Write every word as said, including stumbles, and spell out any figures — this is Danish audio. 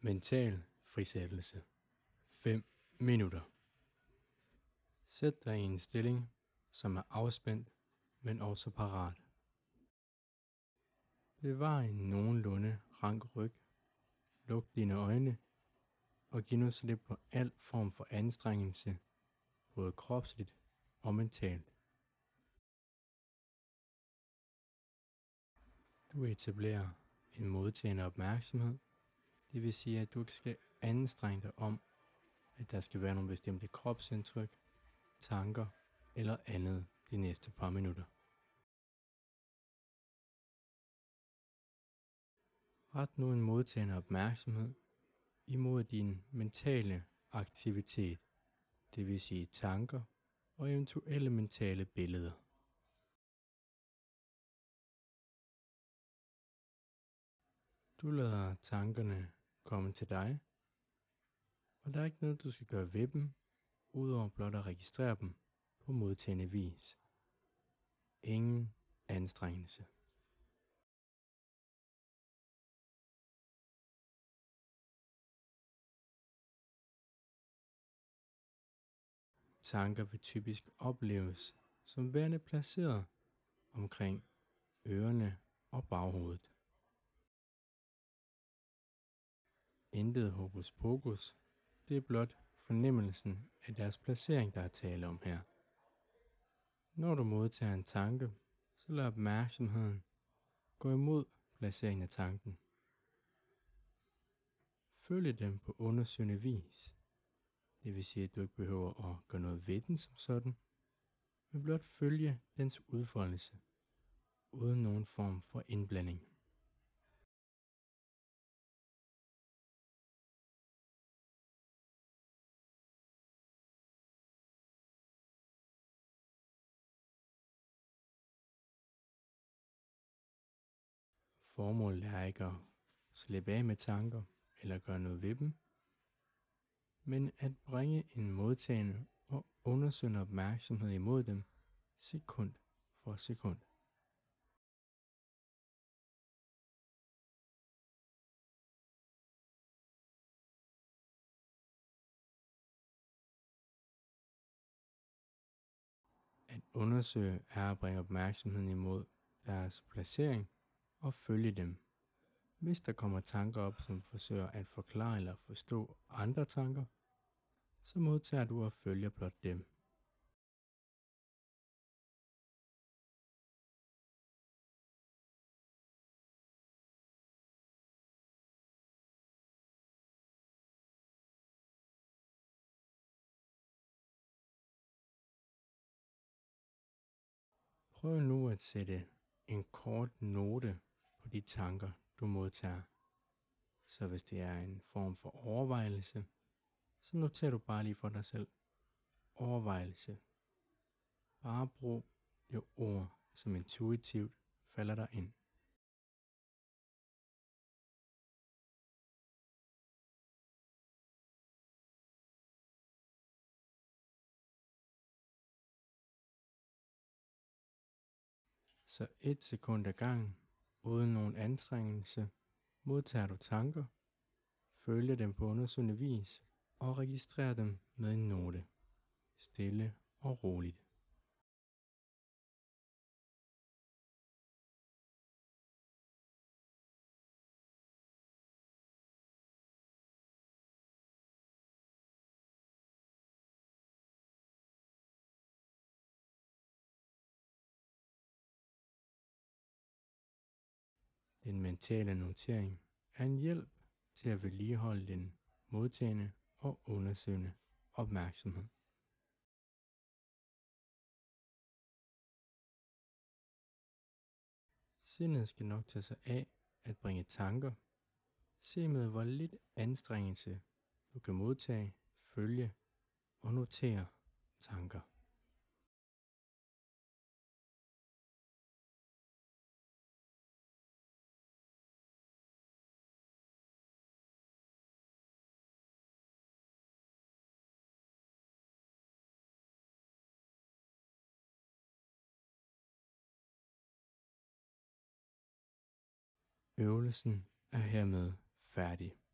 Mental frisættelse. fem minutter. Sæt dig i en stilling, som er afspændt, men også parat. Bevar en nogenlunde rank ryg. Luk dine øjne og giv nu slip på al form for anstrengelse, både kropsligt og mentalt. Du etablerer en modtagende opmærksomhed. Det vil sige, at du ikke skal anstrenge dig om, at der skal være nogle bestemte kropsindtryk, tanker eller andet de næste par minutter. Ret nu en modtagende opmærksomhed imod din mentale aktivitet, det vil sige tanker og eventuelle mentale billeder. Du lader tankerne komme til dig, og der er ikke noget, du skal gøre ved dem, udover blot at registrere dem på modtagende vis. Ingen anstrengelse. Tanker vil typisk opleves som værende placeret omkring ørerne og baghovedet. Intet hokus pokus, det er blot fornemmelsen af deres placering, der er tale om her. Når du modtager en tanke, så lad opmærksomheden gå imod placeringen af tanken. Følg dem på undersøgende vis. Det vil sige, at du ikke behøver at gøre noget ved den som sådan, men blot følge dens udfoldelse, uden nogen form for indblanding. Formålet er ikke at slippe af med tanker eller gøre noget ved dem, men at bringe en modtagende og undersøgende opmærksomhed imod dem sekund for sekund. At undersøge er at bringe opmærksomheden imod deres placering og følge dem. Hvis der kommer tanker op, som forsøger at forklare eller forstå andre tanker, så modtager du og følger blot dem. Prøv nu at sætte en kort note på de tanker, du modtager. Så hvis det er en form for overvejelse, så noterer du bare lige for dig selv. Overvejelse. Bare brug det ord, som intuitivt falder dig ind. Så et sekund ad gangen, uden nogen anstrengelse, modtager du tanker, følger dem på undersøgende vis og registrerer dem med en note, stille og roligt. Den mentale notering er en hjælp til at vedligeholde den modtagende og undersøgende opmærksomhed. Sindet skal nok tage sig af at bringe tanker. Se med hvor lidt anstrengelse du kan modtage, følge og notere tanker. Øvelsen er hermed færdig.